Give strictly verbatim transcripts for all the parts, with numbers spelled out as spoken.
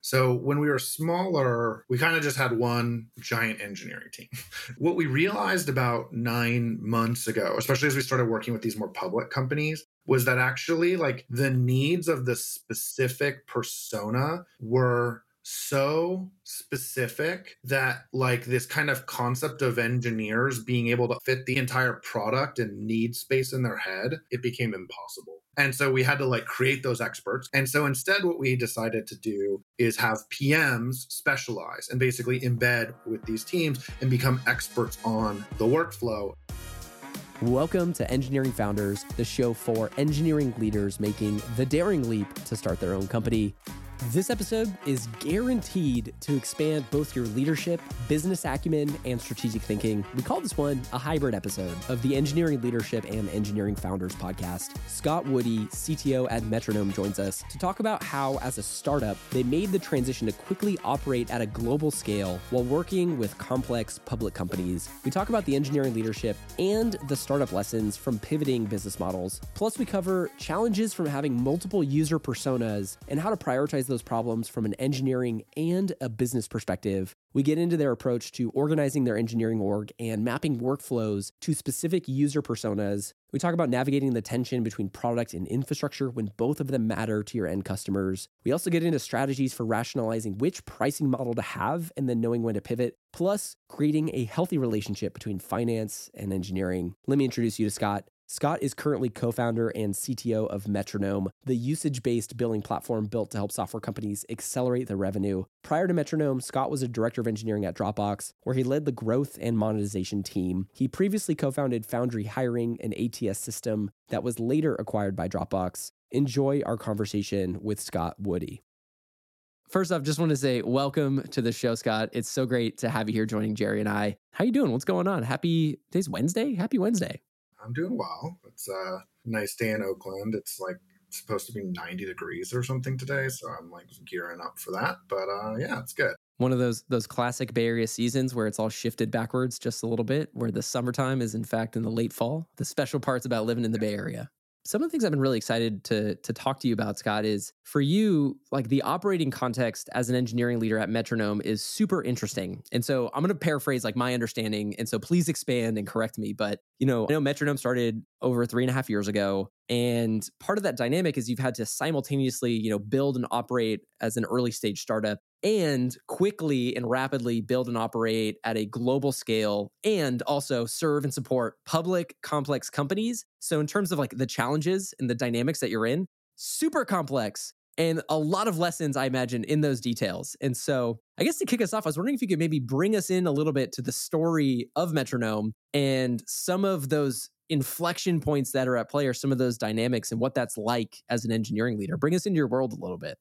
So when we were smaller, we kind of just had one giant engineering team. What we realized about nine months ago, especially as we started working with these more public companies, was that actually like the needs of the specific persona were so specific that like this kind of concept of engineers being able to fit the entire product and need space in their head, it became impossible. And so we had to like create those experts. And so instead, what we decided to do is have P Ms specialize and basically embed with these teams and become experts on the workflow. Welcome to Engineering Founders, the show for engineering leaders making the daring leap to start their own company. This episode is guaranteed to expand both your leadership, business acumen, and strategic thinking. We call this one a hybrid episode of the Engineering Leadership and Engineering Founders podcast. Scott Woody, C T O at Metronome, joins us to talk about how, as a startup, they made the transition to quickly operate at a global scale while working with complex public companies. We talk about the engineering leadership and the startup lessons from pivoting business models. Plus, we cover challenges from having multiple user personas and how to prioritize those problems from an engineering and a business perspective. We get into their approach to organizing their engineering org and mapping workflows to specific user personas. We talk about navigating the tension between product and infrastructure when both of them matter to your end customers. We also get into strategies for rationalizing which pricing model to have and then knowing when to pivot, plus creating a healthy relationship between finance and engineering. Let me introduce you to Scott. Scott is currently co-founder and C T O of Metronome, the usage-based billing platform built to help software companies accelerate their revenue. Prior to Metronome, Scott was a director of engineering at Dropbox, where he led the growth and monetization team. He previously co-founded Foundry Hiring, an A T S system that was later acquired by Dropbox. Enjoy our conversation with Scott Woody. First off, just want to say welcome to the show, Scott. It's so great to have you here joining Jerry and I. How you doing? What's going on? Happy, today's Wednesday? Happy Wednesday. I'm doing well. It's a nice day in Oakland. It's like it's supposed to be ninety degrees or something today. So I'm like gearing up for that. But uh, yeah, it's good. One of those those classic Bay Area seasons where it's all shifted backwards just a little bit, where the summertime is, in fact, in the late fall. The special parts about living in the Bay Area. Some of the things I've been really excited to to talk to you about, Scott, is for you, like the operating context as an engineering leader at Metronome is super interesting. And so I'm going to paraphrase like my understanding. And so please expand and correct me. But, you know, I know Metronome started over three and a half years ago. And part of that dynamic is you've had to simultaneously, you know, build and operate as an early stage startup and quickly and rapidly build and operate at a global scale and also serve and support public complex companies. So in terms of like the challenges and the dynamics that you're in, super complex and a lot of lessons, I imagine, in those details. And so I guess to kick us off, I was wondering if you could maybe bring us in a little bit to the story of Metronome and some of those inflection points that are at play or some of those dynamics and what that's like as an engineering leader. Bring us into your world a little bit.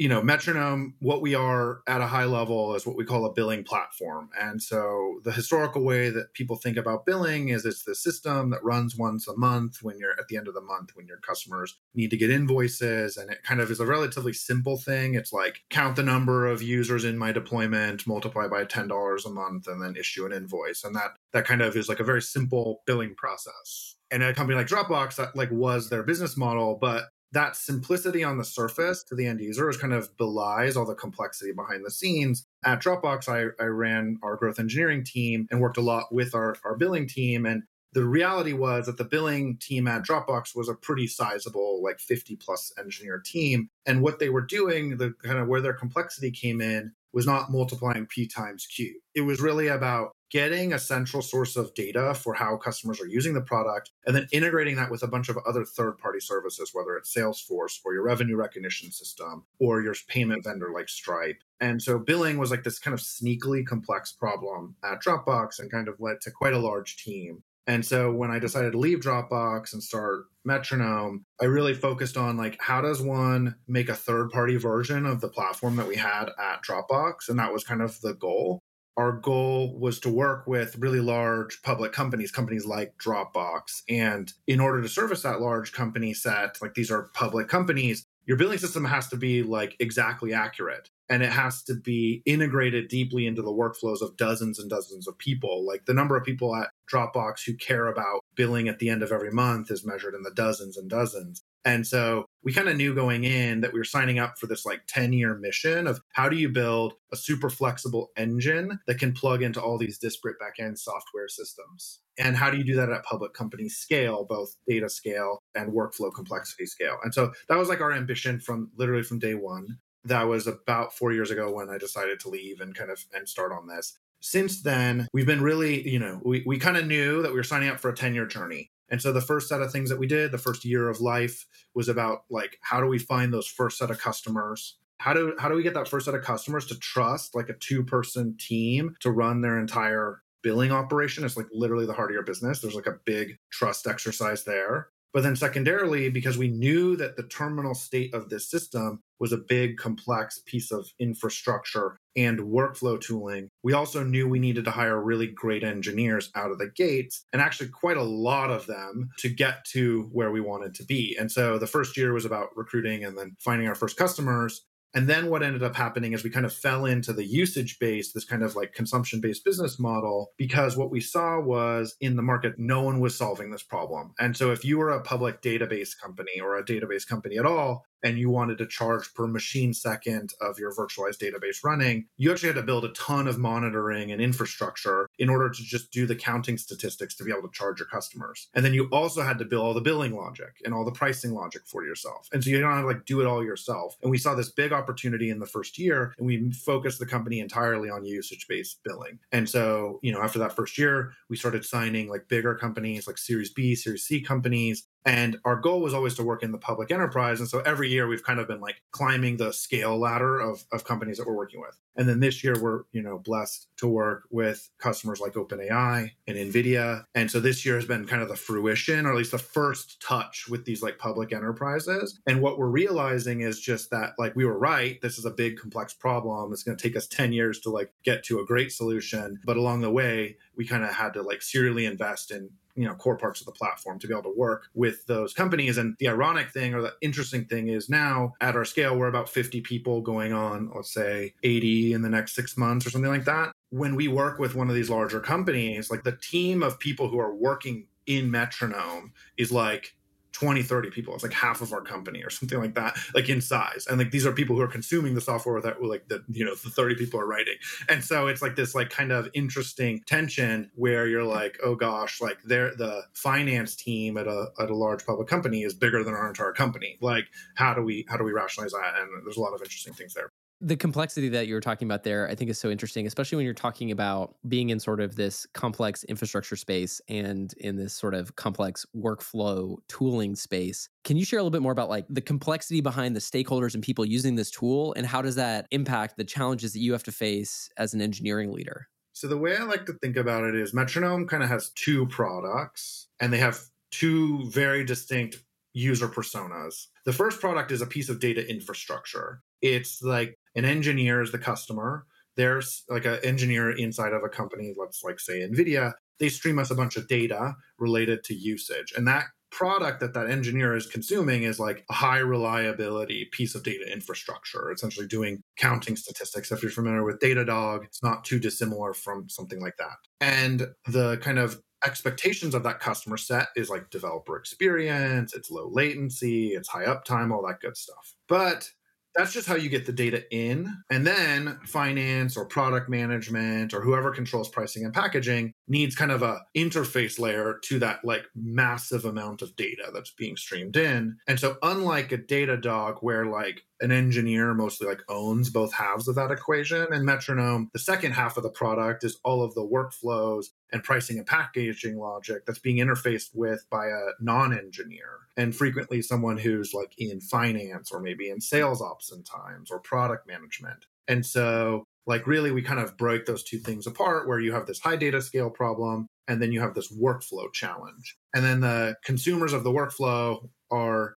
You know, Metronome, what we are at a high level is what we call a billing platform. And so the historical way that people think about billing is it's the system that runs once a month when you're at the end of the month when your customers need to get invoices. And it kind of is a relatively simple thing. It's like count the number of users in my deployment, multiply by ten dollars a month, and then issue an invoice. And that that kind of is like a very simple billing process. And at a company like Dropbox, that like was their business model, but that simplicity on the surface to the end user is kind of belies all the complexity behind the scenes. At Dropbox, I, I ran our growth engineering team and worked a lot with our, our billing team. And the reality was that the billing team at Dropbox was a pretty sizable, like fifty plus engineer team. And what they were doing, the kind of where their complexity came in, was not multiplying P times Q. It was really about getting a central source of data for how customers are using the product, and then integrating that with a bunch of other third-party services, whether it's Salesforce or your revenue recognition system or your payment vendor like Stripe. And so billing was like this kind of sneakily complex problem at Dropbox and kind of led to quite a large team. And so when I decided to leave Dropbox and start Metronome, I really focused on like, how does one make a third-party version of the platform that we had at Dropbox? And that was kind of the goal. Our goal was to work with really large public companies, companies like Dropbox. And in order to service that large company set, like these are public companies, your billing system has to be like exactly accurate. And it has to be integrated deeply into the workflows of dozens and dozens of people. Like the number of people at Dropbox who care about billing at the end of every month is measured in the dozens and dozens. And so we kind of knew going in that we were signing up for this like ten-year mission of how do you build a super flexible engine that can plug into all these disparate backend software systems? And how do you do that at public company scale, both data scale and workflow complexity scale? And so that was like our ambition from literally from day one. That was about four years ago when I decided to leave and kind of and start on this. Since then, we've been really, you know, we, we kind of knew that we were signing up for a ten-year journey. And so the first set of things that we did, the first year of life, was about like, how do we find those first set of customers? How do how do we get that first set of customers to trust like a two-person team to run their entire billing operation? It's like literally the heart of your business. There's like a big trust exercise there. But then secondarily, because we knew that the terminal state of this system was a big, complex piece of infrastructure and workflow tooling, we also knew we needed to hire really great engineers out of the gates, and actually quite a lot of them, to get to where we wanted to be. And so the first year was about recruiting and then finding our first customers. And then what ended up happening is we kind of fell into the usage-based, this kind of like consumption-based business model, because what we saw was in the market, no one was solving this problem. And so if you were a public database company or a database company at all, and you wanted to charge per machine second of your virtualized database running, you actually had to build a ton of monitoring and infrastructure in order to just do the counting statistics to be able to charge your customers. And then you also had to build all the billing logic and all the pricing logic for yourself. And so you don't have to like do it all yourself. And we saw this big opportunity in the first year, and we focused the company entirely on usage-based billing. And so, you know, after that first year, we started signing like bigger companies, like Series B, Series C companies. And our goal was always to work in the public enterprise. And so every year we've kind of been like climbing the scale ladder of, of companies that we're working with. And then this year we're, you know, blessed to work with customers like OpenAI and NVIDIA. And so this year has been kind of the fruition, or at least the first touch with these like public enterprises. And what we're realizing is just that like we were right. This is a big complex problem. It's going to take us ten years to like get to a great solution. But along the way, we kind of had to like serially invest in, you know, core parts of the platform to be able to work with those companies. And the ironic thing, or the interesting thing, is now at our scale, we're about fifty people going on, let's say eighty in the next six months or something like that. When we work with one of these larger companies, like the team of people who are working in Metronome is like twenty, thirty people. It's like half of our company or something like that, like in size. And like, these are people who are consuming the software that like the, you know, the thirty people are writing. And so it's like this like kind of interesting tension where you're like, oh gosh, like they're the finance team at a, at a large public company is bigger than our entire company. Like, how do we, how do we rationalize that? And there's a lot of interesting things there. The complexity that you were talking about there, I think, is so interesting, especially when you're talking about being in sort of this complex infrastructure space and in this sort of complex workflow tooling space. Can you share a little bit more about like the complexity behind the stakeholders and people using this tool, and how does that impact the challenges that you have to face as an engineering leader? So the way I like to think about it is Metronome kind of has two products, and they have two very distinct user personas. The first product is a piece of data infrastructure. It's like an engineer is the customer. There's like an engineer inside of a company, let's like say NVIDIA. They stream us a bunch of data related to usage. And that product that that engineer is consuming is like a high reliability piece of data infrastructure, essentially doing counting statistics. If you're familiar with Datadog, it's not too dissimilar from something like that. And the kind of expectations of that customer set is like developer experience, it's low latency, it's high uptime, all that good stuff. But that's just how you get the data in. And then finance or product management or whoever controls pricing and packaging needs kind of a interface layer to that like massive amount of data that's being streamed in. And so unlike a Datadog where like an engineer mostly like owns both halves of that equation, and Metronome, the second half of the product is all of the workflows and pricing and packaging logic that's being interfaced with by a non-engineer, and frequently someone who's like in finance or maybe in sales ops sometimes or product management. And so like really we kind of break those two things apart where you have this high data scale problem and then you have this workflow challenge. And then the consumers of the workflow are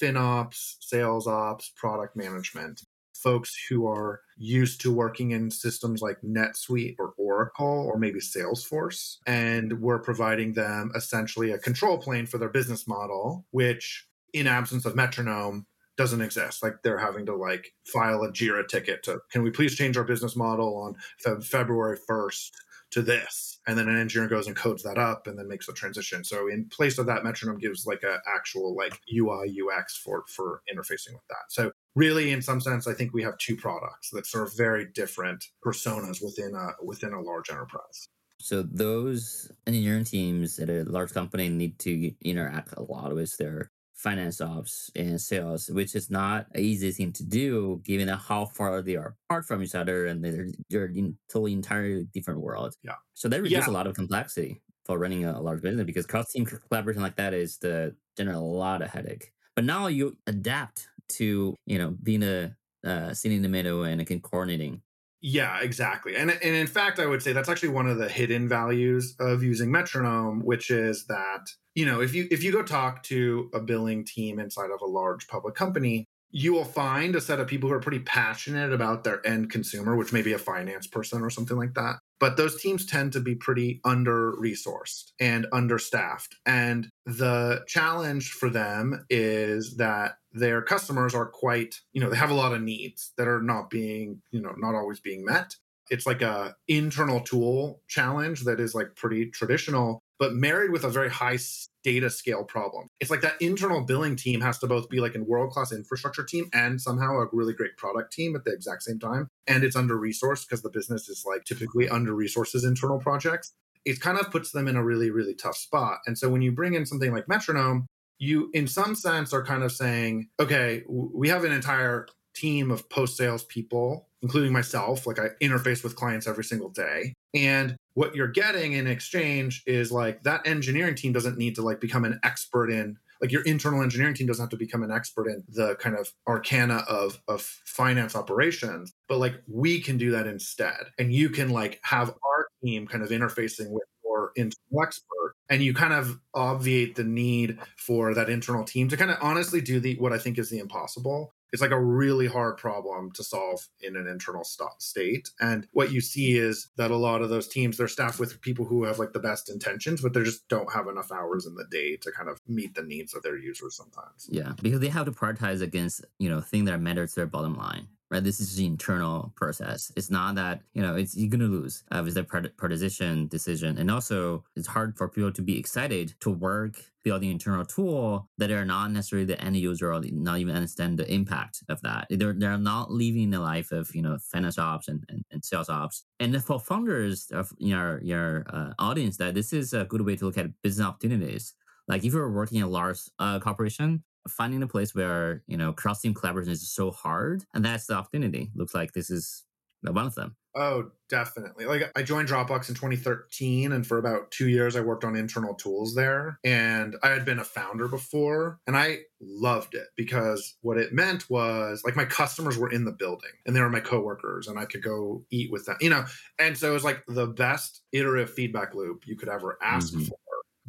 FinOps, sales ops, product management, folks who are used to working in systems like NetSuite or Oracle or maybe Salesforce. And we're providing them essentially a control plane for their business model, which in absence of Metronome doesn't exist. Like they're having to like file a Jira ticket to, can we please change our business model on February first to this. And then an engineer goes and codes that up and then makes the transition. So in place of that, Metronome gives like an actual like U I U X for, for interfacing with that. So really, in some sense, I think we have two products that serve very different personas within a, within a large enterprise. So those engineering teams at a large company need to interact a lot with their finance ops and sales, which is not an easy thing to do, given how far they are apart from each other and they're, they're in totally entirely different worlds. Yeah. So that reduces yeah. a lot of complexity for running a large business, because cross-team collaboration like that is the generate a lot of headache. But now you adapt to, you know, being a uh, sitting in the middle and can coordinating. Yeah, exactly. And, and in fact, I would say that's actually one of the hidden values of using Metronome, which is that, you know, if you if you go talk to a billing team inside of a large public company, you will find a set of people who are pretty passionate about their end consumer, which may be a finance person or something like that. But those teams tend to be pretty under-resourced and understaffed. And the challenge for them is that their customers are quite, you know, they have a lot of needs that are not being, you know, not always being met. It's like a internal tool challenge that is like pretty traditional, but married with a very high data scale problem. It's like that internal billing team has to both be like a world-class infrastructure team and somehow a really great product team at the exact same time. And it's under-resourced because the business is like typically under-resources internal projects. It kind of puts them in a really, really tough spot. And so when you bring in something like Metronome, you, in some sense, are kind of saying, okay, we have an entire team of post-sales people, including myself. Like I interface with clients every single day. And what you're getting in exchange is like that engineering team doesn't need to like become an expert in, like your internal engineering team doesn't have to become an expert in the kind of arcana of, of finance operations. But like we can do that instead. And you can like have our team kind of interfacing with your internal expert. And you kind of obviate the need for that internal team to kind of honestly do the what I think is the impossible. It's like a really hard problem to solve in an internal st- state. And what you see is that a lot of those teams, they're staffed with people who have like the best intentions, but they just don't have enough hours in the day to kind of meet the needs of their users sometimes. Yeah, because they have to prioritize against, you know, things that matter to their bottom line. Right, this is the internal process. It's not that, you know, it's you're going to lose uh, with the prioritization decision. And also, it's hard for people to be excited to work, build the internal tool that are not necessarily the end user or not even understand the impact of that. They're, they're not living the life of, you know, finance ops and, and, and sales ops. And for founders of your, your uh, audience, that this is a good way to look at business opportunities. Like if you're working in a large uh, corporation, finding a place where, you know, cross-team collaboration is so hard. And that's the opportunity. Looks like this is one of them. Oh, definitely. Like I joined Dropbox in twenty thirteen, and for about two years, I worked on internal tools there. And I had been a founder before, and I loved it because what it meant was like my customers were in the building and they were my coworkers, and I could go eat with them, you know. And so it was like the best iterative feedback loop you could ever ask mm-hmm. for.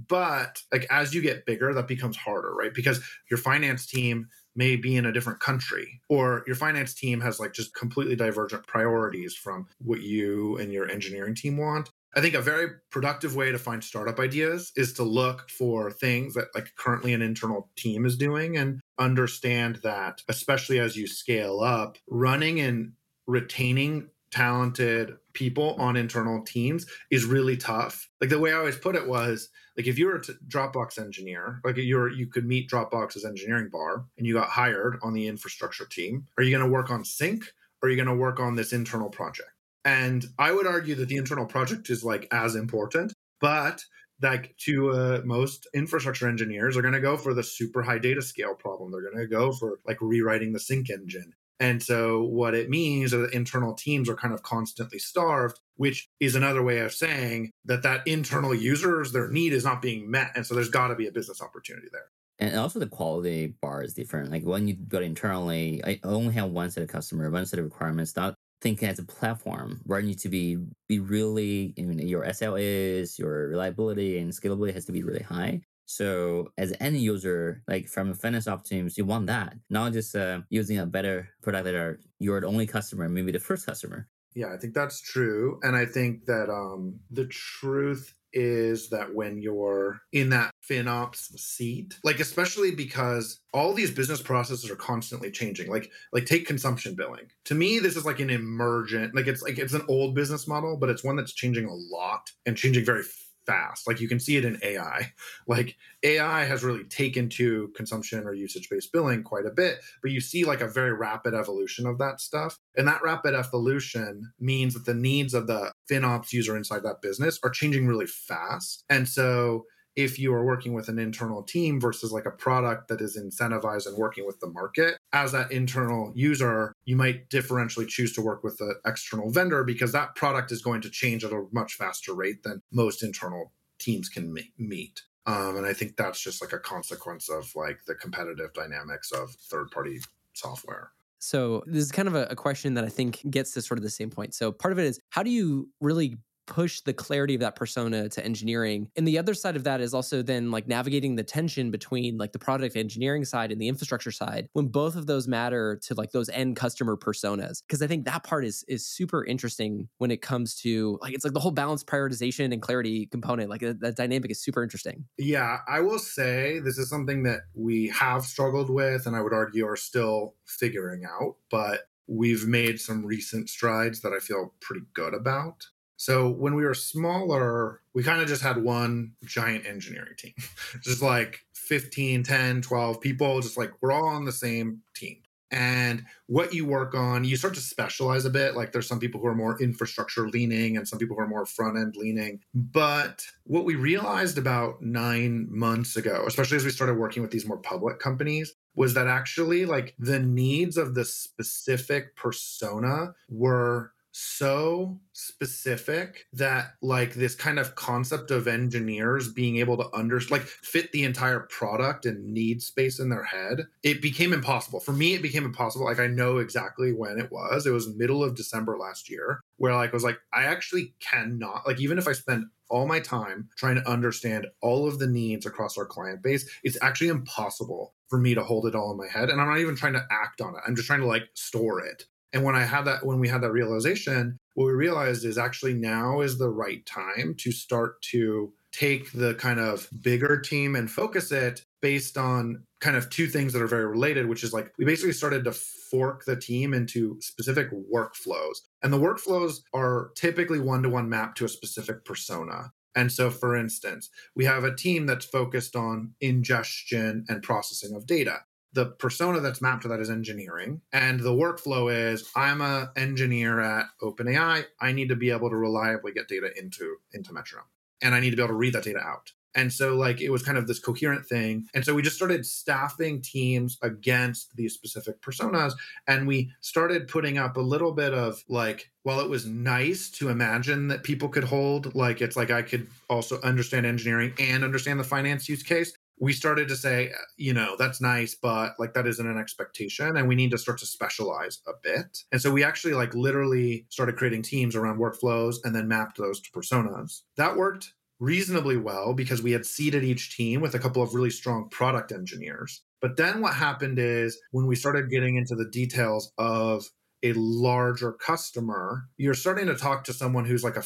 But like as you get bigger, that becomes harder, right? Because your finance team may be in a different country, or your finance team has like just completely divergent priorities from what you and your engineering team want. I think a very productive way to find startup ideas is to look for things that like currently an internal team is doing and understand that, especially as you scale up, running and retaining talented people on internal teams is really tough. Like the way I always put it was like if you were a t- Dropbox engineer, like you're you could meet Dropbox's engineering bar and you got hired on the infrastructure team, are you going to work on sync or are you going to work on this internal project? And I would argue that the internal project is like as important, but like to uh, most infrastructure engineers are going to go for the super high data scale problem. They're going to go for like rewriting the sync engine. And so what it means is that internal teams are kind of constantly starved, which is another way of saying that that internal users, their need is not being met. And so there's got to be a business opportunity there. And also the quality bar is different. Like when you build internally, I only have one set of customer, one set of requirements, not thinking as a platform where you need to be, be really, I mean, your S L As, your reliability and scalability has to be really high. So as an end user, like from a finance op teams, you want that, not just uh, using a better product that are your only customer, maybe the first customer. Yeah, I think that's true. And I think that um, the truth is that when you're in that FinOps seat, like especially because all these business processes are constantly changing. Like, like take consumption billing. To me, this is like an emergent, like it's like it's an old business model, but it's one that's changing a lot and changing very fast. Like you can see it in A I. Like A I has really taken to consumption or usage-based billing quite a bit, but you see like a very rapid evolution of that stuff. And that rapid evolution means that the needs of the FinOps user inside that business are changing really fast. And so if you are working with an internal team versus like a product that is incentivized and working with the market, as that internal user, you might differentially choose to work with an external vendor because that product is going to change at a much faster rate than most internal teams can meet. Um, and I think that's just like a consequence of like the competitive dynamics of third-party software. So this is kind of a, a question that I think gets to sort of the same point. So part of it is, how do you really push the clarity of that persona to engineering? And the other side of that is also then like navigating the tension between like the product engineering side and the infrastructure side, when both of those matter to like those end customer personas. Because I think that part is is super interesting when it comes to like, it's like the whole balance, prioritization and clarity component. Like that, that dynamic is super interesting. Yeah, I will say this is something that we have struggled with and I would argue are still figuring out, but we've made some recent strides that I feel pretty good about. So when we were smaller, we kind of just had one giant engineering team, just like fifteen, ten, twelve people, just like we're all on the same team. And what you work on, you start to specialize a bit. Like there's some people who are more infrastructure leaning and some people who are more front end leaning. But what we realized about nine months ago, especially as we started working with these more public companies, was that actually like the needs of the specific persona were so specific that like this kind of concept of engineers being able to under like fit the entire product and need space in their head, it became impossible. For me, it became impossible. Like I know exactly when it was. It was middle of December last year where like I was like, I actually cannot, like even if I spend all my time trying to understand all of the needs across our client base, it's actually impossible for me to hold it all in my head. And I'm not even trying to act on it. I'm just trying to like store it. And when I had that, when we had that realization, what we realized is actually now is the right time to start to take the kind of bigger team and focus it based on kind of two things that are very related, which is like we basically started to fork the team into specific workflows. And the workflows are typically one-to-one mapped to a specific persona. And so, for instance, we have a team that's focused on ingestion and processing of data. The persona that's mapped to that is engineering. And the workflow is, I'm an engineer at OpenAI. I need to be able to reliably get data into, into Metronome. And I need to be able to read that data out. And so like it was kind of this coherent thing. And so we just started staffing teams against these specific personas. And we started putting up a little bit of like, while it was nice to imagine that people could hold, like it's like I could also understand engineering and understand the finance use case. We started to say, you know, that's nice, but like that isn't an expectation and we need to start to specialize a bit. And so we actually like literally started creating teams around workflows and then mapped those to personas. That worked reasonably well because we had seeded each team with a couple of really strong product engineers. But then what happened is when we started getting into the details of a larger customer, you're starting to talk to someone who's like a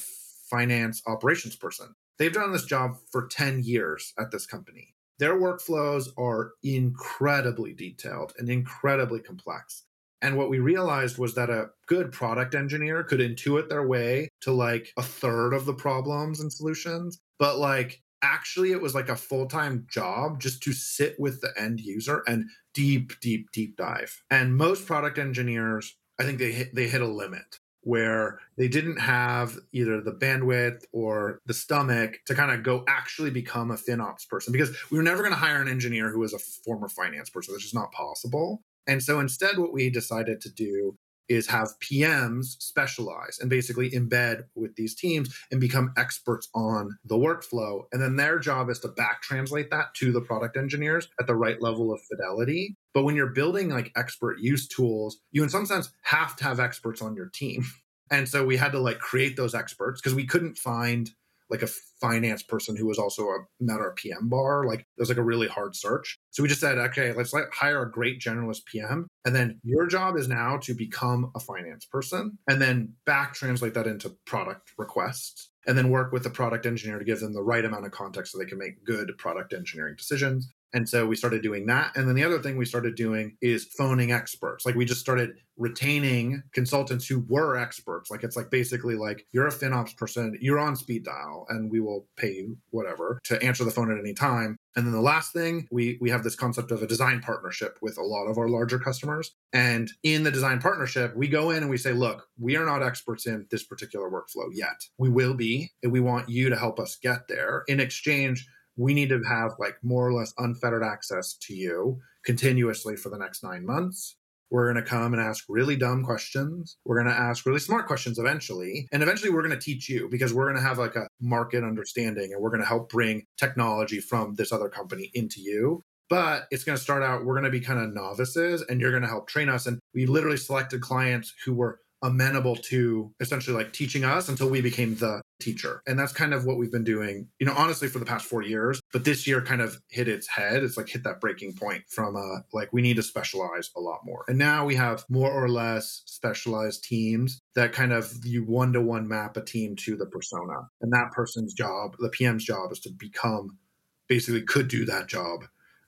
finance operations person. They've done this job for ten years at this company. Their workflows are incredibly detailed and incredibly complex. And what we realized was that a good product engineer could intuit their way to like a third of the problems and solutions. But like actually it was like a full-time job just to sit with the end user and deep, deep, deep dive. And most product engineers, I think they hit, they hit a limit where they didn't have either the bandwidth or the stomach to kind of go actually become a FinOps person, because we were never going to hire an engineer who was a former finance person. That's just not possible. And so instead, what we decided to do is have P Ms specialize and basically embed with these teams and become experts on the workflow. And then their job is to back translate that to the product engineers at the right level of fidelity. But when you're building like expert use tools, you in some sense have to have experts on your team. And so we had to like create those experts because we couldn't find like a finance person who was also a not our P M bar. Like it was like a really hard search. So we just said, okay, let's like hire a great generalist P M. And then your job is now to become a finance person and then back translate that into product requests. and then work with the product engineer to give them the right amount of context so they can make good product engineering decisions. And so we started doing that. And then the other thing we started doing is phoning experts. Like we just started retaining consultants who were experts. Like it's like basically like you're a FinOps person, you're on speed dial and we will pay you whatever to answer the phone at any time. And then the last thing, we we have this concept of a design partnership with a lot of our larger customers. And in the design partnership, we go in and we say, look, we are not experts in this particular workflow yet. We will be, and we want you to help us get there. In exchange, we need to have like more or less unfettered access to you continuously for the next nine months. We're going to come and ask really dumb questions. We're going to ask really smart questions eventually. And eventually we're going to teach you because we're going to have like a market understanding and we're going to help bring technology from this other company into you. But it's going to start out, we're going to be kind of novices and you're going to help train us. And we literally selected clients who were amenable to essentially like teaching us until we became the teacher. And that's kind of what we've been doing, you know, honestly, for the past four years. But this year kind of hit its head. It's like hit that breaking point from uh, like we need to specialize a lot more. And now we have more or less specialized teams that kind of you one-to-one map a team to the persona. And that person's job, the P M's job is to become, basically could do that job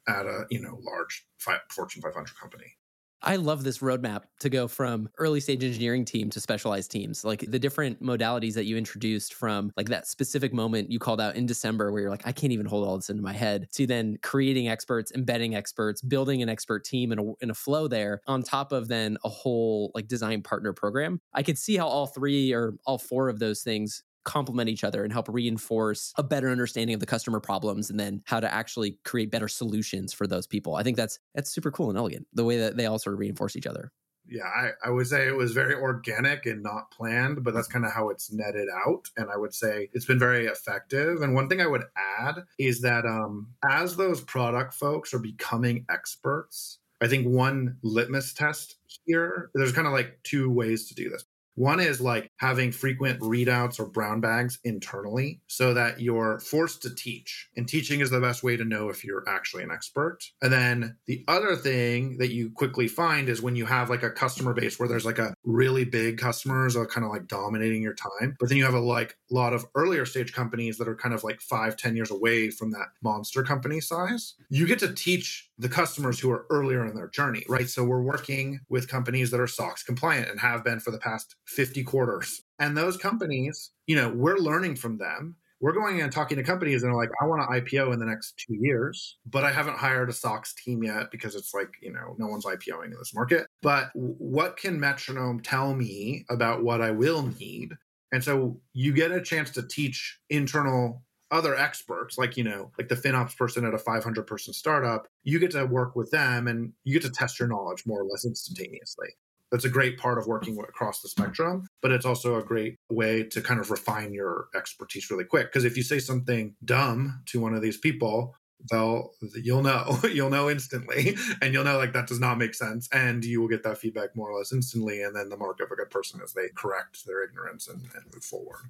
at a, you know, large five, Fortune five hundred company. I love this roadmap to go from early stage engineering team to specialized teams, like the different modalities that you introduced from like that specific moment you called out in December where you're like, I can't even hold all this into my head, to then creating experts, embedding experts, building an expert team in a, in a flow there on top of then a whole like design partner program. I could see how all three or all four of those things complement each other and help reinforce a better understanding of the customer problems and then how to actually create better solutions for those people. I think that's that's super cool and elegant, the way that they all sort of reinforce each other. Yeah, I, I would say it was very organic and not planned, but that's kind of how it's netted out. And I would say it's been very effective. And one thing I would add is that um, as those product folks are becoming experts, I think one litmus test here, there's kind of like two ways to do this. One is like having frequent readouts or brown bags internally so that you're forced to teach. And teaching is the best way to know if you're actually an expert. And then the other thing that you quickly find is when you have like a customer base where there's like a really big customers are kind of like dominating your time. But then you have a like lot of earlier stage companies that are kind of like five, ten years away from that monster company size. You get to teach the customers who are earlier in their journey, right? So we're working with companies that are SOX compliant and have been for the past fifty quarters. And those companies, you know, we're learning from them. We're going and talking to companies and they're like, I want to I P O in the next two years, but I haven't hired a SOX team yet because it's like, you know, no one's IPOing in this market. But what can Metronome tell me about what I will need? And so you get a chance to teach internal other experts, like, you know, like the FinOps person at a five hundred person startup, you get to work with them and you get to test your knowledge more or less instantaneously. That's a great part of working across the spectrum, but it's also a great way to kind of refine your expertise really quick. Because if you say something dumb to one of these people, they'll you'll know, you'll know instantly, and you'll know like that does not make sense, and you will get that feedback more or less instantly. And then the mark of a good person is they correct their ignorance and, and move forward.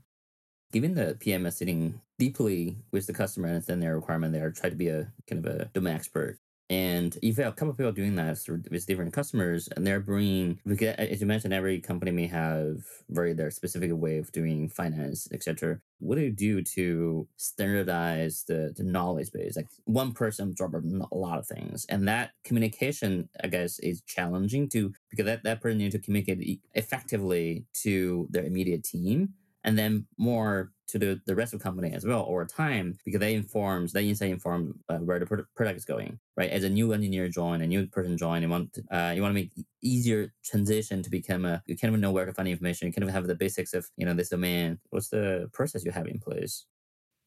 Given the P M is sitting deeply with the customer and then their requirement, they are trying to be a kind of a domain expert. And you've got a couple of people doing that with different customers, and they're bringing, as you mentioned, every company may have very their specific way of doing finance, et cetera. What do you do to standardize the, the knowledge base? Like one person dropped a lot of things. And that communication, I guess, is challenging to because that, that person needs to communicate effectively to their immediate team and then more to the, the rest of the company as well over time, because that informs, that insight informs uh, where the product is going, right? As a new engineer join, a new person join, you want to, uh, you want to make easier transition to become a, you can't even know where to find information. You can't even have the basics of, you know, this domain. What's the process you have in place?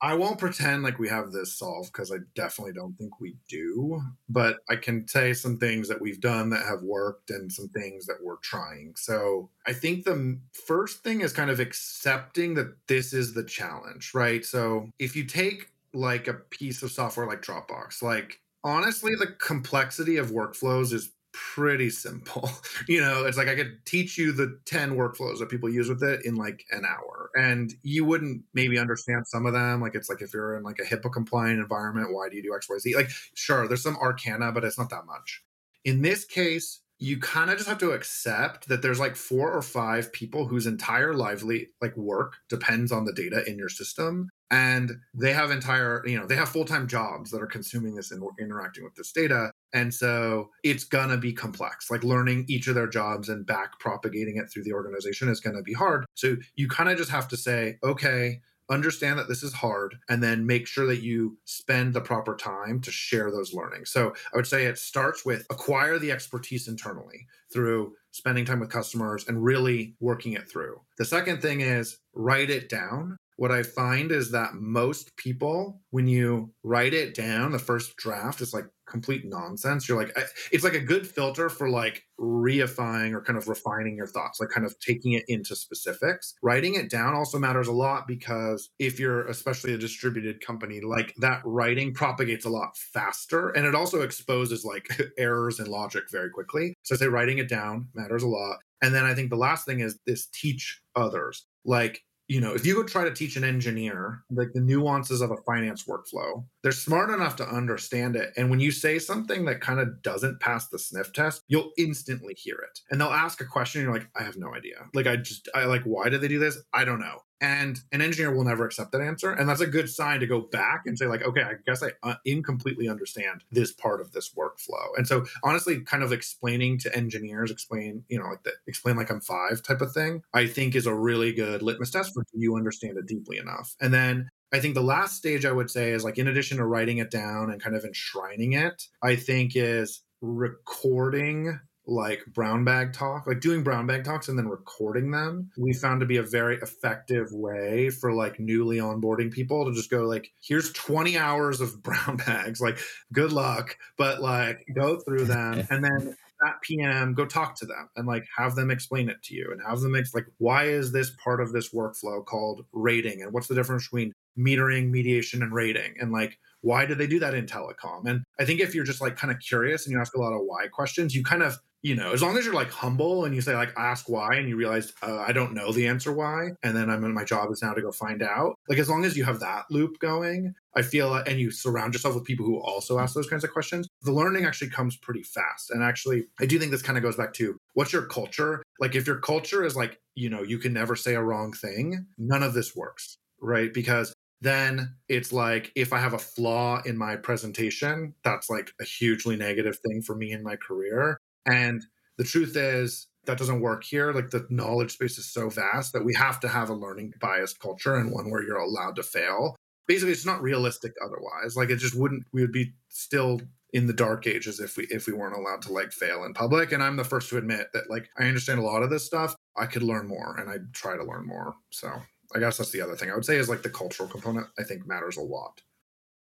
I won't pretend like we have this solved because I definitely don't think we do, but I can say some things that we've done that have worked and some things that we're trying. So I think the first thing is kind of accepting that this is the challenge, right? So if you take like a piece of software like Dropbox, like honestly, the complexity of workflows is pretty simple. You know, it's like I could teach you the ten workflows that people use with it in like an hour, and you wouldn't maybe understand some of them. Like it's like if you're in like a HIPAA compliant environment, why do you do X Y Z? Like sure, there's some arcana, but it's not that much. In this case, you kind of just have to accept that there's like four or five people whose entire lively like work depends on the data in your system. And they have entire, you know, they have full-time jobs that are consuming this and interacting with this data. And so it's going to be complex. Like learning each of their jobs and back propagating it through the organization is going to be hard. So you kind of just have to say, okay, understand that this is hard, and then make sure that you spend the proper time to share those learnings. So I would say it starts with acquire the expertise internally through spending time with customers and really working it through. The second thing is write it down. What I find is that most people, when you write it down, the first draft is like complete nonsense. You're like, it's like a good filter for like reifying or kind of refining your thoughts, like kind of taking it into specifics. Writing it down also matters a lot because if you're especially a distributed company, like that writing propagates a lot faster. And it also exposes like errors in logic very quickly. So I say writing it down matters a lot. And then I think the last thing is this teach others. Like, you know, if you go try to teach an engineer, like the nuances of a finance workflow, they're smart enough to understand it. And when you say something that kind of doesn't pass the sniff test, you'll instantly hear it. And they'll ask a question. And you're like, I have no idea. Like, I just, I like, why did they do this? I don't know. And an engineer will never accept that answer. And that's a good sign to go back and say like, okay, I guess I uh, incompletely understand this part of this workflow. And so honestly, kind of explaining to engineers, explain, you know, like the explain like I'm five type of thing, I think is a really good litmus test for do you understand it deeply enough. And then I think the last stage I would say is like, in addition to writing it down and kind of enshrining it, I think is recording like brown bag talk, like doing brown bag talks and then recording them, we found to be a very effective way for like newly onboarding people to just go like, here's twenty hours of brown bags, like good luck, but like go through them. And then at P M, go talk to them and like have them explain it to you and have them ex- like, why is this part of this workflow called rating? And what's the difference between metering, mediation, and rating? And like, why do they do that in telecom? And I think if you're just like kind of curious and you ask a lot of why questions, you kind of, you know, as long as you're like humble and you say like, ask why, and you realize uh, I don't know the answer why, and then I'm in my job is now to go find out. Like as long as you have that loop going, I feel, like, and you surround yourself with people who also ask those kinds of questions, the learning actually comes pretty fast. And actually, I do think this kind of goes back to what's your culture? Like if your culture is like, you know, you can never say a wrong thing, none of this works, right? Because then it's like, if I have a flaw in my presentation, that's like a hugely negative thing for me in my career. And the truth is that doesn't work here. Like the knowledge space is so vast that we have to have a learning biased culture and one where you're allowed to fail. Basically, it's not realistic otherwise. Like it just wouldn't, we would be still in the dark ages if we if we weren't allowed to like fail in public. And I'm the first to admit that like, I understand a lot of this stuff. I could learn more and I try to learn more. So I guess that's the other thing I would say is like the cultural component, I think matters a lot.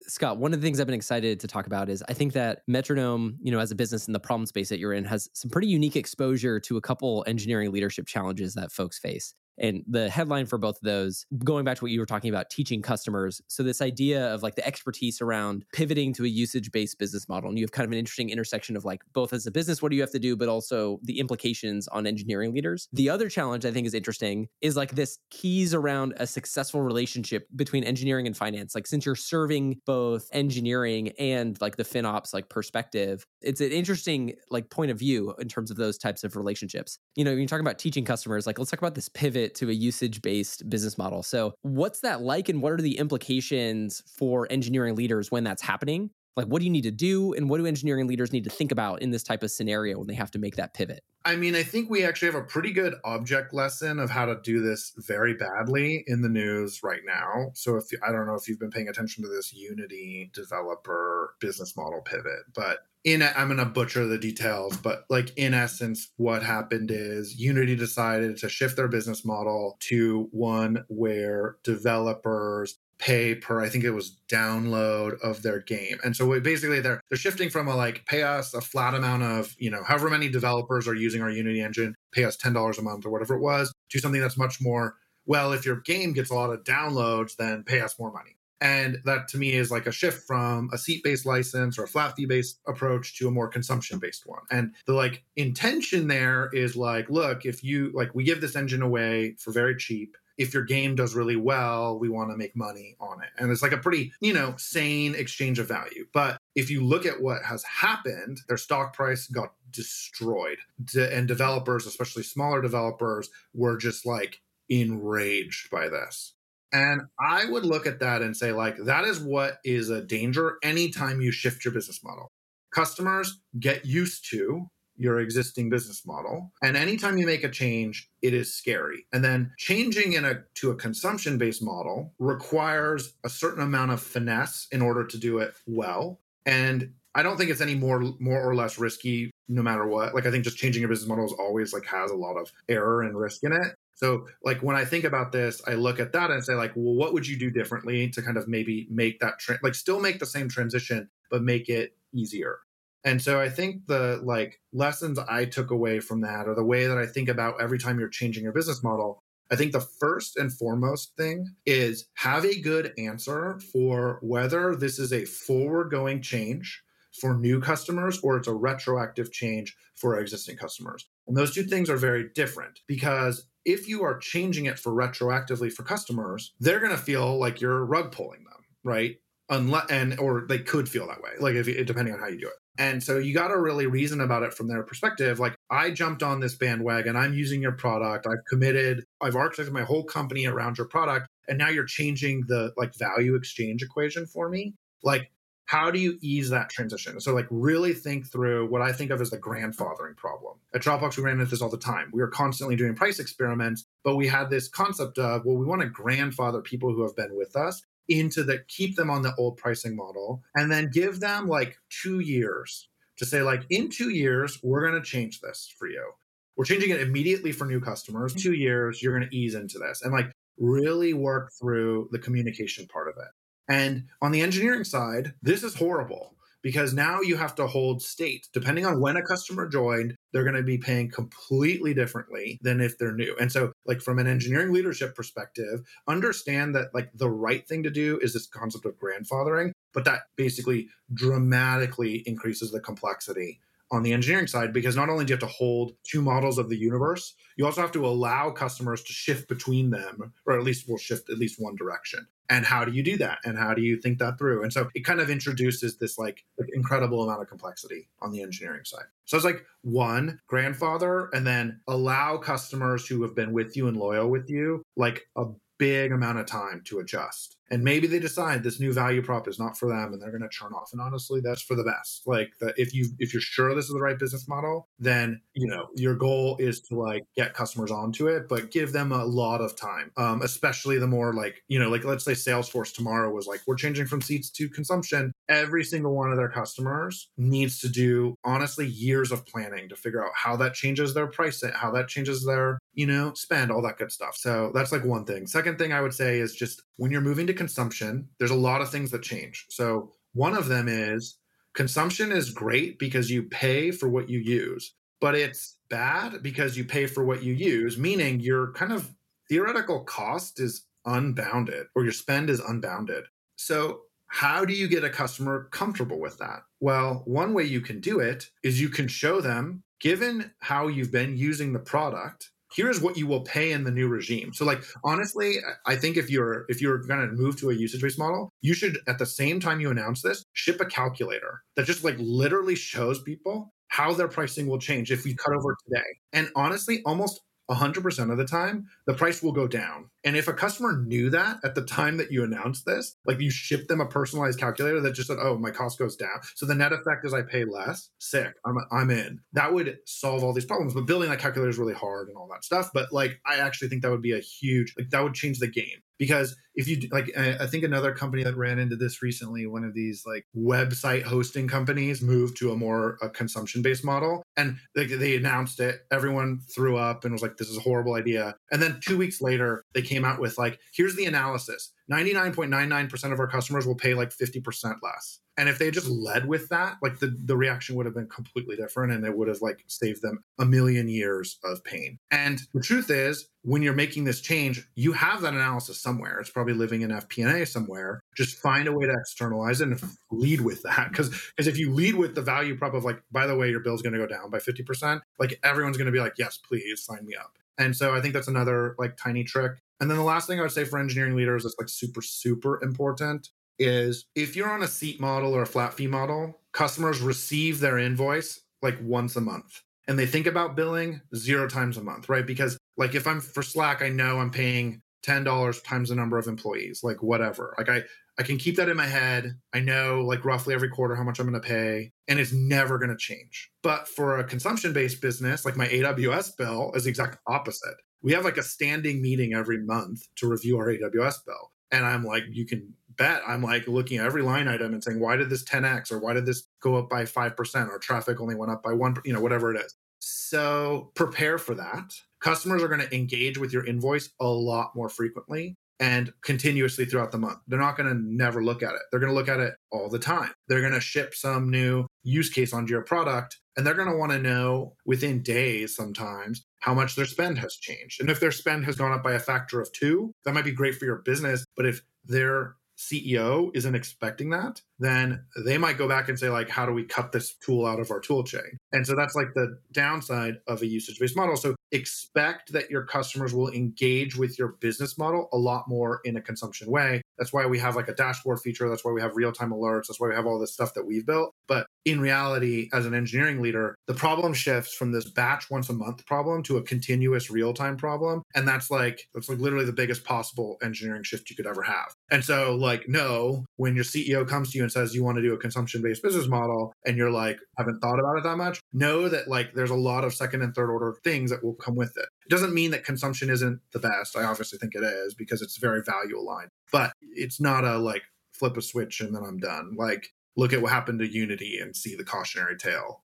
Scott, one of the things I've been excited to talk about is I think that Metronome, you know, as a business in the problem space that you're in, has some pretty unique exposure to a couple engineering leadership challenges that folks face. And the headline for both of those, going back to what you were talking about, teaching customers. So this idea of like the expertise around pivoting to a usage-based business model. And you have kind of an interesting intersection of like both as a business, what do you have to do, but also the implications on engineering leaders. The other challenge I think is interesting is like this keys around a successful relationship between engineering and finance. Like since you're serving both engineering and like the FinOps like perspective, it's an interesting like point of view in terms of those types of relationships. You know, when you're talking about teaching customers, like let's talk about this pivot to a usage-based business model. So what's that like and what are the implications for engineering leaders when that's happening? Like what do you need to do and what do engineering leaders need to think about in this type of scenario when they have to make that pivot? I mean, I think we actually have a pretty good object lesson of how to do this very badly in the news right now. So if I don't know if you've been paying attention to this Unity developer business model pivot, but In, I'm going to butcher the details, but like in essence, what happened is Unity decided to shift their business model to one where developers pay per, I think it was download of their game. And so basically they're, they're shifting from a like pay us a flat amount of, you know, however many developers are using our Unity engine, pay us ten dollars a month or whatever it was, to something that's much more, well, if your game gets a lot of downloads, then pay us more money. And that to me is like a shift from a seat-based license or a flat fee-based approach to a more consumption-based one. And the like intention there is like, look, if you like, we give this engine away for very cheap. If your game does really well, we want to make money on it. And it's like a pretty, you know, sane exchange of value. But If you look at what has happened, their stock price got destroyed. And developers, especially smaller developers, were just like enraged by this. And I would look at that and say, like, that is what is a danger anytime you shift your business model. Customers get used to your existing business model. And anytime you make a change, it is scary. And then changing in a to a consumption-based model requires a certain amount of finesse in order to do it well. And I don't think it's any more more or less risky no matter what. Like, I think just changing your business model is always like has a lot of error and risk in it. So like when I think about this, I look at that and say like, well, what would you do differently to kind of maybe make that tra- like still make the same transition, but make it easier? And so I think the like lessons I took away from that, or the way that I think about every time you're changing your business model, I think the first and foremost thing is have a good answer for whether this is a forward-going change for new customers or it's a retroactive change for existing customers. And those two things are very different, because if you are changing it for retroactively for customers, they're going to feel like you're rug pulling them, right? Unless, and or they could feel that way, like if depending on how you do it. And so you got to really reason about it from their perspective. Like, I jumped on this bandwagon. I'm using your product. I've committed. I've architected my whole company around your product. And now you're changing the like value exchange equation for me. Like, how do you ease that transition? So like really think through what I think of as the grandfathering problem. At Dropbox, we ran into this all the time. We were constantly doing price experiments, but we had this concept of, well, we want to grandfather people who have been with us into the, keep them on the old pricing model, and then give them like two years to say like, in two years, we're going to change this for you. We're changing it immediately for new customers. Two years, you're going to ease into this, and like really work through the communication part of it. And on the engineering side, this is horrible, because now you have to hold state. Depending on when a customer joined, they're going to be paying completely differently than if they're new. And so like from an engineering leadership perspective, understand that like the right thing to do is this concept of grandfathering, but that basically dramatically increases the complexity on the engineering side, because not only do you have to hold two models of the universe, you also have to allow customers to shift between them, or at least will shift at least one direction. And how do you do that? And how do you think that through? And so it kind of introduces this like incredible amount of complexity on the engineering side. So it's like, one, grandfather, and then allow customers who have been with you and loyal with you like a big amount of time to adjust. And maybe they decide this new value prop is not for them and they're going to turn off. And honestly, that's for the best. Like the, if you, if you're sure this is the right business model, then, you know, your goal is to like get customers onto it, but give them a lot of time. Um, especially the more like, you know, like let's say Salesforce tomorrow was like, we're changing from seats to consumption. Every single one of their customers needs to do, honestly, years of planning to figure out how that changes their price, how that changes their, you know, spend, all that good stuff. So that's like one thing. Second thing I would say is just when you're moving to consumption, there's a lot of things that change. So one of them is consumption is great because you pay for what you use, but it's bad because you pay for what you use, meaning your kind of theoretical cost is unbounded, or your spend is unbounded. So how do you get a customer comfortable with that? Well, one way you can do it is you can show them, given how you've been using the product, here's what you will pay in the new regime. So like, honestly, I think if you're if you're going to move to a usage-based model, you should, at the same time you announce this, ship a calculator that just like literally shows people how their pricing will change if we cut over today. And honestly, almost one hundred percent of the time, the price will go down. And if a customer knew that at the time that you announced this, like you ship them a personalized calculator that just said, oh, my cost goes down, so the net effect is I pay less, sick, I'm I'm in. That would solve all these problems. But building that calculator is really hard and all that stuff. But like, I actually think that would be a huge, like that would change the game. Because if you like, I think another company that ran into this recently, one of these like website hosting companies moved to a more a consumption-based model, and they, they announced it. Everyone threw up and was like, this is a horrible idea. And then two weeks later, they came out with like, here's the analysis. ninety-nine point nine nine percent of our customers will pay like fifty percent less. And if they just led with that, like the, the reaction would have been completely different, and it would have like saved them a million years of pain. And the truth is, when you're making this change, you have that analysis somewhere. It's probably living in F P and A somewhere. Just find a way to externalize it and lead with that. Because if you lead with the value prop of like, by the way, your bill's going to go down by fifty percent, like everyone's going to be like, yes, please sign me up. And so I think that's another like tiny trick. And then the last thing I would say for engineering leaders that's like super, super important is if you're on a seat model or a flat fee model, customers receive their invoice like once a month. And they think about billing zero times a month, right? Because like if I'm for Slack, I know I'm paying ten dollars times the number of employees, like whatever. Like I, I can keep that in my head. I know like roughly every quarter how much I'm going to pay, and it's never going to change. But for a consumption-based business, like my A W S bill is the exact opposite. We have like a standing meeting every month to review our A W S bill. And I'm like, you can bet I'm like looking at every line item and saying, why did this ten X or why did this go up by five percent or traffic only went up by one, you know, whatever it is. So prepare for that. Customers are going to engage with your invoice a lot more frequently and continuously throughout the month. They're not going to never look at it. They're going to look at it all the time. They're going to ship some new use case onto your product, and they're going to want to know within days sometimes how much their spend has changed. And if their spend has gone up by a factor of two, that might be great for your business. But if their C E O isn't expecting that, then they might go back and say, like, how do we cut this tool out of our tool chain? And so that's like the downside of a usage-based model. So expect that your customers will engage with your business model a lot more in a consumption way. That's why we have like a dashboard feature. That's why we have real-time alerts. That's why we have all this stuff that we've built. But in reality, as an engineering leader, the problem shifts from this batch once a month problem to a continuous real-time problem. And that's like, that's like literally the biggest possible engineering shift you could ever have. And so like, no, when your C E O comes to you and says you want to do a consumption-based business model and you're like, haven't thought about it that much, know that like there's a lot of second and third order things that will come with it. It doesn't mean that consumption isn't the best. I obviously think it is because it's very value aligned, but it's not a like flip a switch and then I'm done. Like look at what happened to Unity and see the cautionary tale.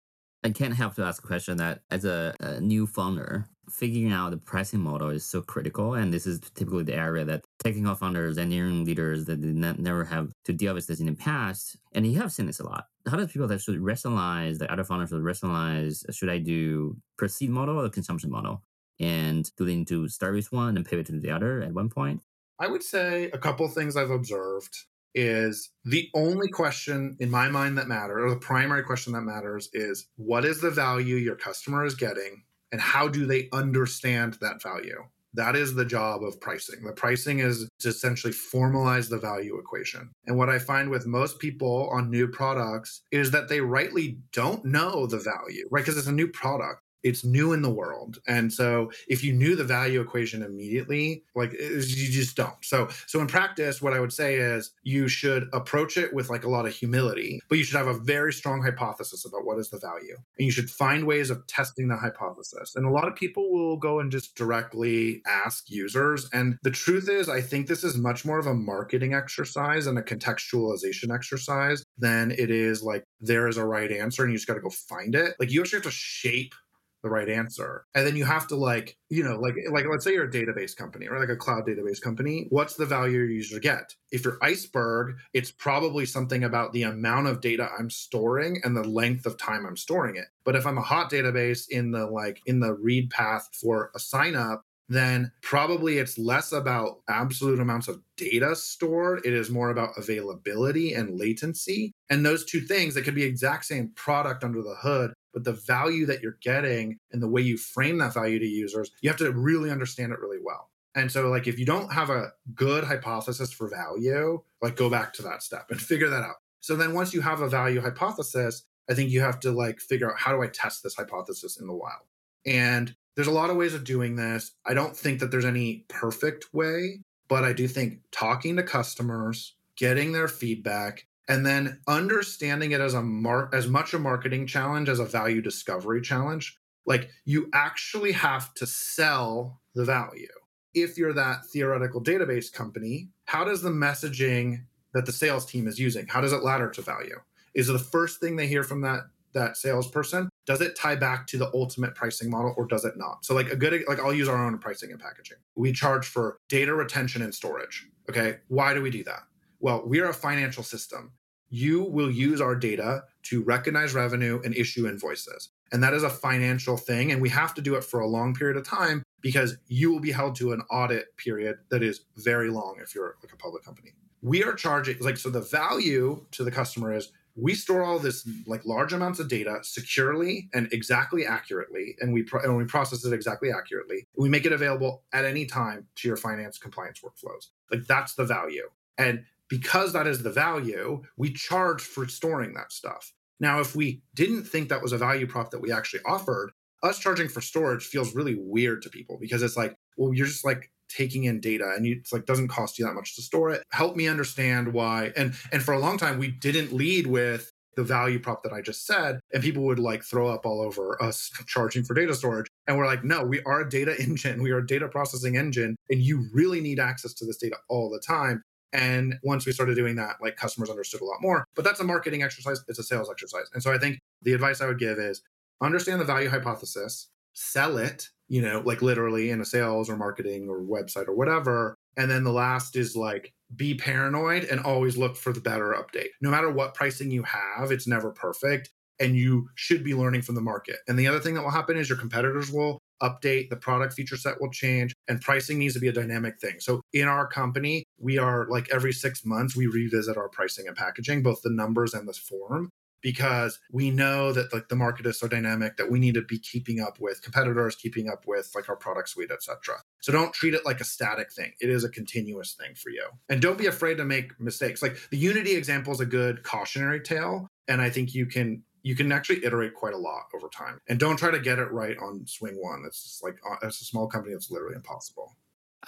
I can't help to ask a question that as a, a new founder, figuring out the pricing model is so critical. And this is typically the area that technical founders, engineering leaders that did not, never have to deal with this in the past. And you have seen this a lot. How does people that should rationalize, the other founders should rationalize, should I do per seat model or consumption model? And do they need to start with one and pivot to the other at one point? I would say a couple things I've observed is the only question in my mind that matters, or the primary question that matters is what is the value your customer is getting and how do they understand that value? That is the job of pricing. The pricing is to essentially formalize the value equation. And what I find with most people on new products is that they rightly don't know the value, right? Because it's a new product. It's new in the world. And so if you knew the value equation immediately, like you just don't. So so in practice, what I would say is you should approach it with like a lot of humility, but you should have a very strong hypothesis about what is the value. And you should find ways of testing the hypothesis. And a lot of people will go and just directly ask users. And the truth is, I think this is much more of a marketing exercise and a contextualization exercise than it is like there is a right answer and you just got to go find it. Like you actually have to shape the right answer. And then you have to like, you know, like, like let's say you're a database company or like a cloud database company. What's the value your user get? If you're Iceberg, it's probably something about the amount of data I'm storing and the length of time I'm storing it. But if I'm a hot database in the like in the read path for a sign up, then probably it's less about absolute amounts of data stored. It is more about availability and latency. And those two things that could be exact same product under the hood, but the value that you're getting and the way you frame that value to users, you have to really understand it really well. And so like, if you don't have a good hypothesis for value, like go back to that step and figure that out. So then once you have a value hypothesis, I think you have to like figure out how do I test this hypothesis in the wild? And there's a lot of ways of doing this. I don't think that there's any perfect way, but I do think talking to customers, getting their feedback, and then understanding it as a mar- as much a marketing challenge as a value discovery challenge. Like you actually have to sell the value. If you're that theoretical database company, how does the messaging that the sales team is using, how does it ladder to value? Is it the first thing they hear from that that salesperson? Does it tie back to the ultimate pricing model or does it not? So like a good, like I'll use our own pricing and packaging. We charge for data retention and storage. Okay, why do we do that? Well, we're a financial system. You will use our data to recognize revenue and issue invoices. And that is a financial thing. And we have to do it for a long period of time because you will be held to an audit period that is very long if you're like a public company. We are charging, like, so the value to the customer is we store all this like large amounts of data securely and exactly accurately, and we pro- and we process it exactly accurately. We make it available at any time to your finance compliance workflows. Like that's the value. And because that is the value, we charge for storing that stuff. Now, if we didn't think that was a value prop that we actually offered, us charging for storage feels really weird to people because it's like, well, you're just like taking in data and you, it's like doesn't cost you that much to store it. Help me understand why. And and for a long time, we didn't lead with the value prop that I just said, and people would like throw up all over us charging for data storage. And we're like, no, we are a data engine. We are a data processing engine, and you really need access to this data all the time. And once we started doing that, like customers understood a lot more. But that's a marketing exercise. It's a sales exercise. And so I think the advice I would give is understand the value hypothesis, sell it, you know, like literally in a sales or marketing or website or whatever. And then the last is like, be paranoid and always look for the better update. No matter what pricing you have, it's never perfect. And you should be learning from the market. And the other thing that will happen is your competitors will update, the product feature set will change, and pricing needs to be a dynamic thing. So in our company, we are like every six months, we revisit our pricing and packaging, both the numbers and the form, because we know that like the market is so dynamic that we need to be keeping up with competitors, keeping up with like our product suite, et cetera. So don't treat it like a static thing. It is a continuous thing for you. And don't be afraid to make mistakes. Like the Unity example is a good cautionary tale. And I think you can you can actually iterate quite a lot over time. And don't try to get it right on swing one. That's just like, as a small company, it's literally impossible.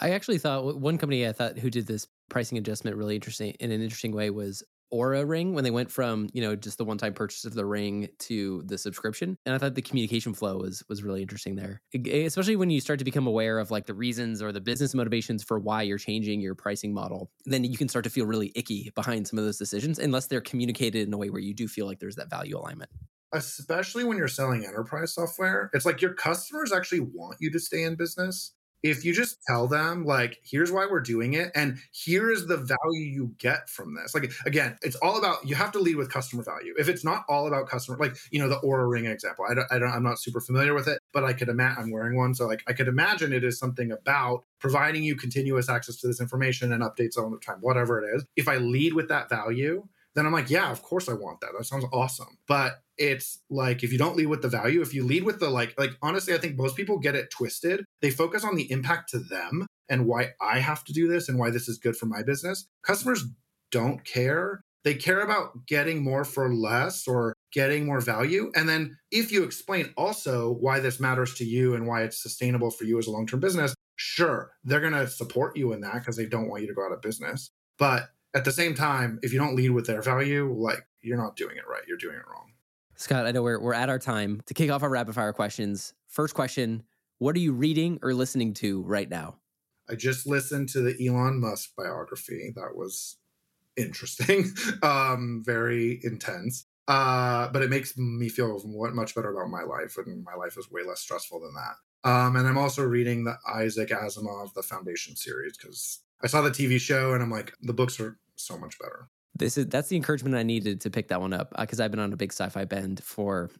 I actually thought one company I thought who did this pricing adjustment really interesting in an interesting way was Aura Ring, when they went from, you know, just the one-time purchase of the ring to the subscription. And I thought the communication flow was was really interesting there, especially when you start to become aware of like the reasons or the business motivations for why you're changing your pricing model. Then you can start to feel really icky behind some of those decisions unless they're communicated in a way where you do feel like there's that value alignment. Especially when you're selling enterprise software, it's like your customers actually want you to stay in business. If you just tell them, like, here's why we're doing it, and here is the value you get from this. Like, again, it's all about, you have to lead with customer value. If it's not all about customer, like, you know, the Aura Ring example, I don't, I don't, I'm not super familiar with it, but I could imagine, I'm wearing one. So like, I could imagine it is something about providing you continuous access to this information and updates all the time, whatever it is. If I lead with that value, then I'm like, yeah, of course I want that. That sounds awesome. But it's like, if you don't lead with the value, if you lead with the like, like, honestly, I think most people get it twisted. They focus on the impact to them and why I have to do this and why this is good for my business. Customers don't care. They care about getting more for less or getting more value. And then if you explain also why this matters to you and why it's sustainable for you as a long-term business, sure, they're going to support you in that because they don't want you to go out of business. But at the same time, if you don't lead with their value, like you're not doing it right. You're doing it wrong. Scott, I know we're we're at our time. To kick off our rapid fire questions, first question, what are you reading or listening to right now? I just listened to the Elon Musk biography. That was interesting, um, very intense. Uh, but it makes me feel much better about my life, and my life is way less stressful than that. Um, and I'm also reading the Isaac Asimov, the Foundation series, because I saw the T V show and I'm like, the books are so much better. This is That's the encouragement I needed to pick that one up because uh, I've been on a big sci-fi bend for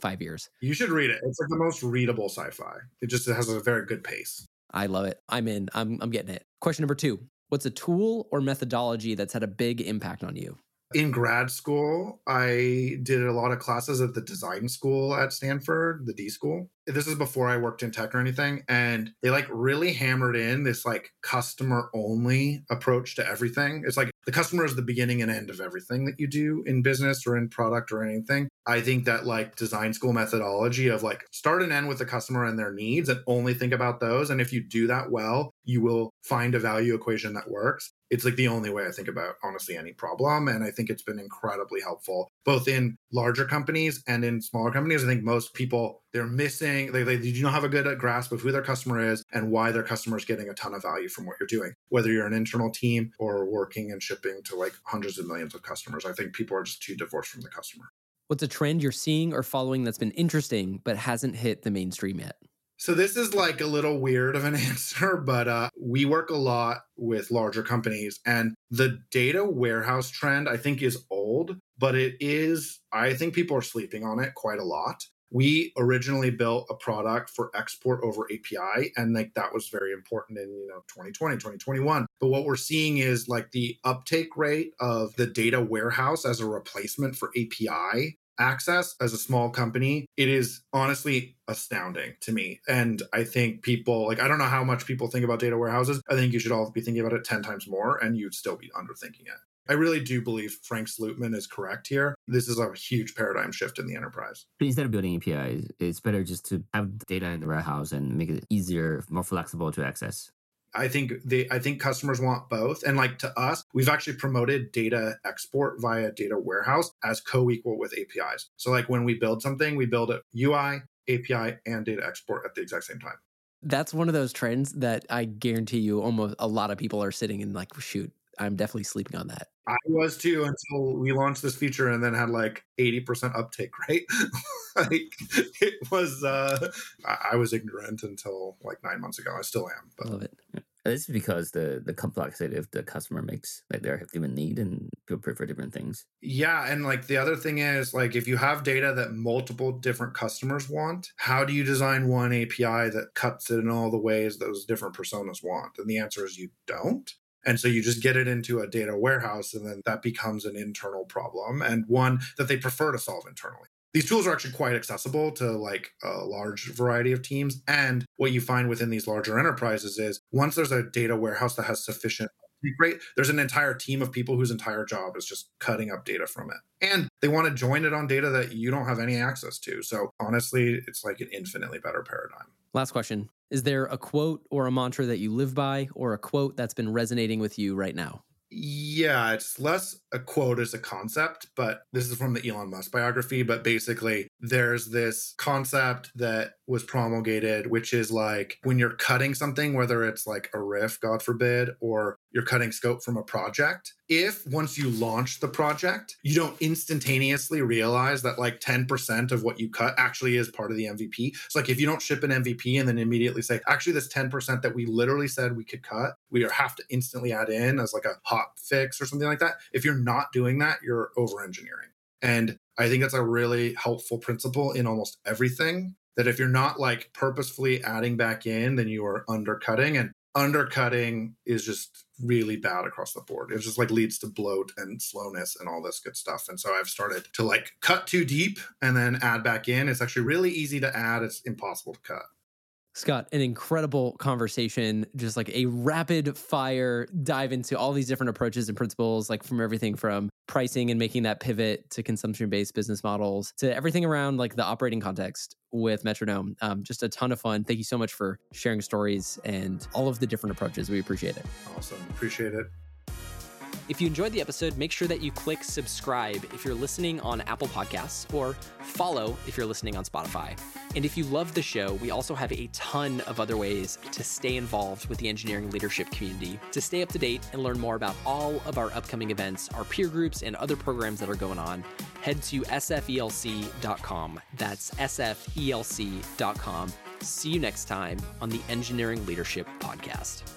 five years. You should read it. It's like the most readable sci-fi. It just it has a very good pace. I love it. I'm in. I'm I'm getting it. Question number two. What's a tool or methodology that's had a big impact on you? In grad school, I did a lot of classes at the design school at Stanford, the D school. This is before I worked in tech or anything. And they like really hammered in this like customer only approach to everything. It's like the customer is the beginning and end of everything that you do in business or in product or anything. I think that like design school methodology of like start and end with the customer and their needs and only think about those. And if you do that well, you will find a value equation that works. It's like the only way I think about, honestly, any problem. And I think it's been incredibly helpful, both in larger companies and in smaller companies. I think most people, they're missing, they, they do not have a good grasp of who their customer is and why their customer is getting a ton of value from what you're doing, whether you're an internal team or working and shipping to like hundreds of millions of customers. I think people are just too divorced from the customer. What's a trend you're seeing or following that's been interesting but hasn't hit the mainstream yet? So this is like a little weird of an answer, but uh, we work a lot with larger companies, and the data warehouse trend, I think, is old, but it is, I think people are sleeping on it quite a lot. We originally built a product for export over A P I, and like that was very important in, you know, twenty twenty, twenty twenty-one. But what we're seeing is like the uptake rate of the data warehouse as a replacement for A P I access as a small company, it is honestly astounding to me. And I think people, like, I don't know how much people think about data warehouses. I think you should all be thinking about it ten times more, and you'd still be underthinking it. I really do believe Frank Slootman is correct here. This is a huge paradigm shift in the enterprise. But instead of building A P Is, it's better just to have data in the warehouse and make it easier, more flexible to access. I think they, I think customers want both. And like to us, we've actually promoted data export via data warehouse as co-equal with A P Is. So like when we build something, we build a U I, A P I, and data export at the exact same time. That's one of those trends that I guarantee you almost a lot of people are sitting in like, shoot, I'm definitely sleeping on that. I was too until we launched this feature and then had like eighty percent uptake, right? Like it was, uh, I was ignorant until like nine months ago. I still am. But. Love it. Yeah. This is because the, the complexity of the customer makes like their different need and people prefer different things. Yeah. And like the other thing is like if you have data that multiple different customers want, how do you design one A P I that cuts it in all the ways those different personas want? And the answer is you don't. And so you just get it into a data warehouse, and then that becomes an internal problem and one that they prefer to solve internally. These tools are actually quite accessible to like a large variety of teams. And what you find within these larger enterprises is once there's a data warehouse that has sufficient uptake rate, there's an entire team of people whose entire job is just cutting up data from it. And they want to join it on data that you don't have any access to. So honestly, it's like an infinitely better paradigm. Last question. Is there a quote or a mantra that you live by or a quote that's been resonating with you right now? Yeah, it's less a quote as a concept, but this is from the Elon Musk biography. But basically, there's this concept that was promulgated, which is like when you're cutting something, whether it's like a riff, God forbid, or you're cutting scope from a project. If once you launch the project, you don't instantaneously realize that like ten percent of what you cut actually is part of the M V P. So like if you don't ship an M V P and then immediately say, actually this ten percent that we literally said we could cut, we have to instantly add in as like a hot fix or something like that. If you're not doing that, you're over-engineering. And I think that's a really helpful principle in almost everything, that if you're not like purposefully adding back in, then you are undercutting. And undercutting is just really bad across the board. It just like leads to bloat and slowness and all this good stuff. And so I've started to like cut too deep and then add back in. It's actually really easy to add. It's impossible to cut. Scott, an incredible conversation, just like a rapid fire dive into all these different approaches and principles, like from everything from pricing and making that pivot to consumption-based business models to everything around like the operating context with Metronome. Um, just a ton of fun. Thank you so much for sharing stories and all of the different approaches. We appreciate it. Awesome. Appreciate it. If you enjoyed the episode, make sure that you click subscribe if you're listening on Apple Podcasts or follow if you're listening on Spotify. And if you love the show, we also have a ton of other ways to stay involved with the engineering leadership community, to stay up to date and learn more about all of our upcoming events, our peer groups, and other programs that are going on. Head to S F E L C dot com. That's S F E L C dot com. See you next time on the Engineering Leadership Podcast.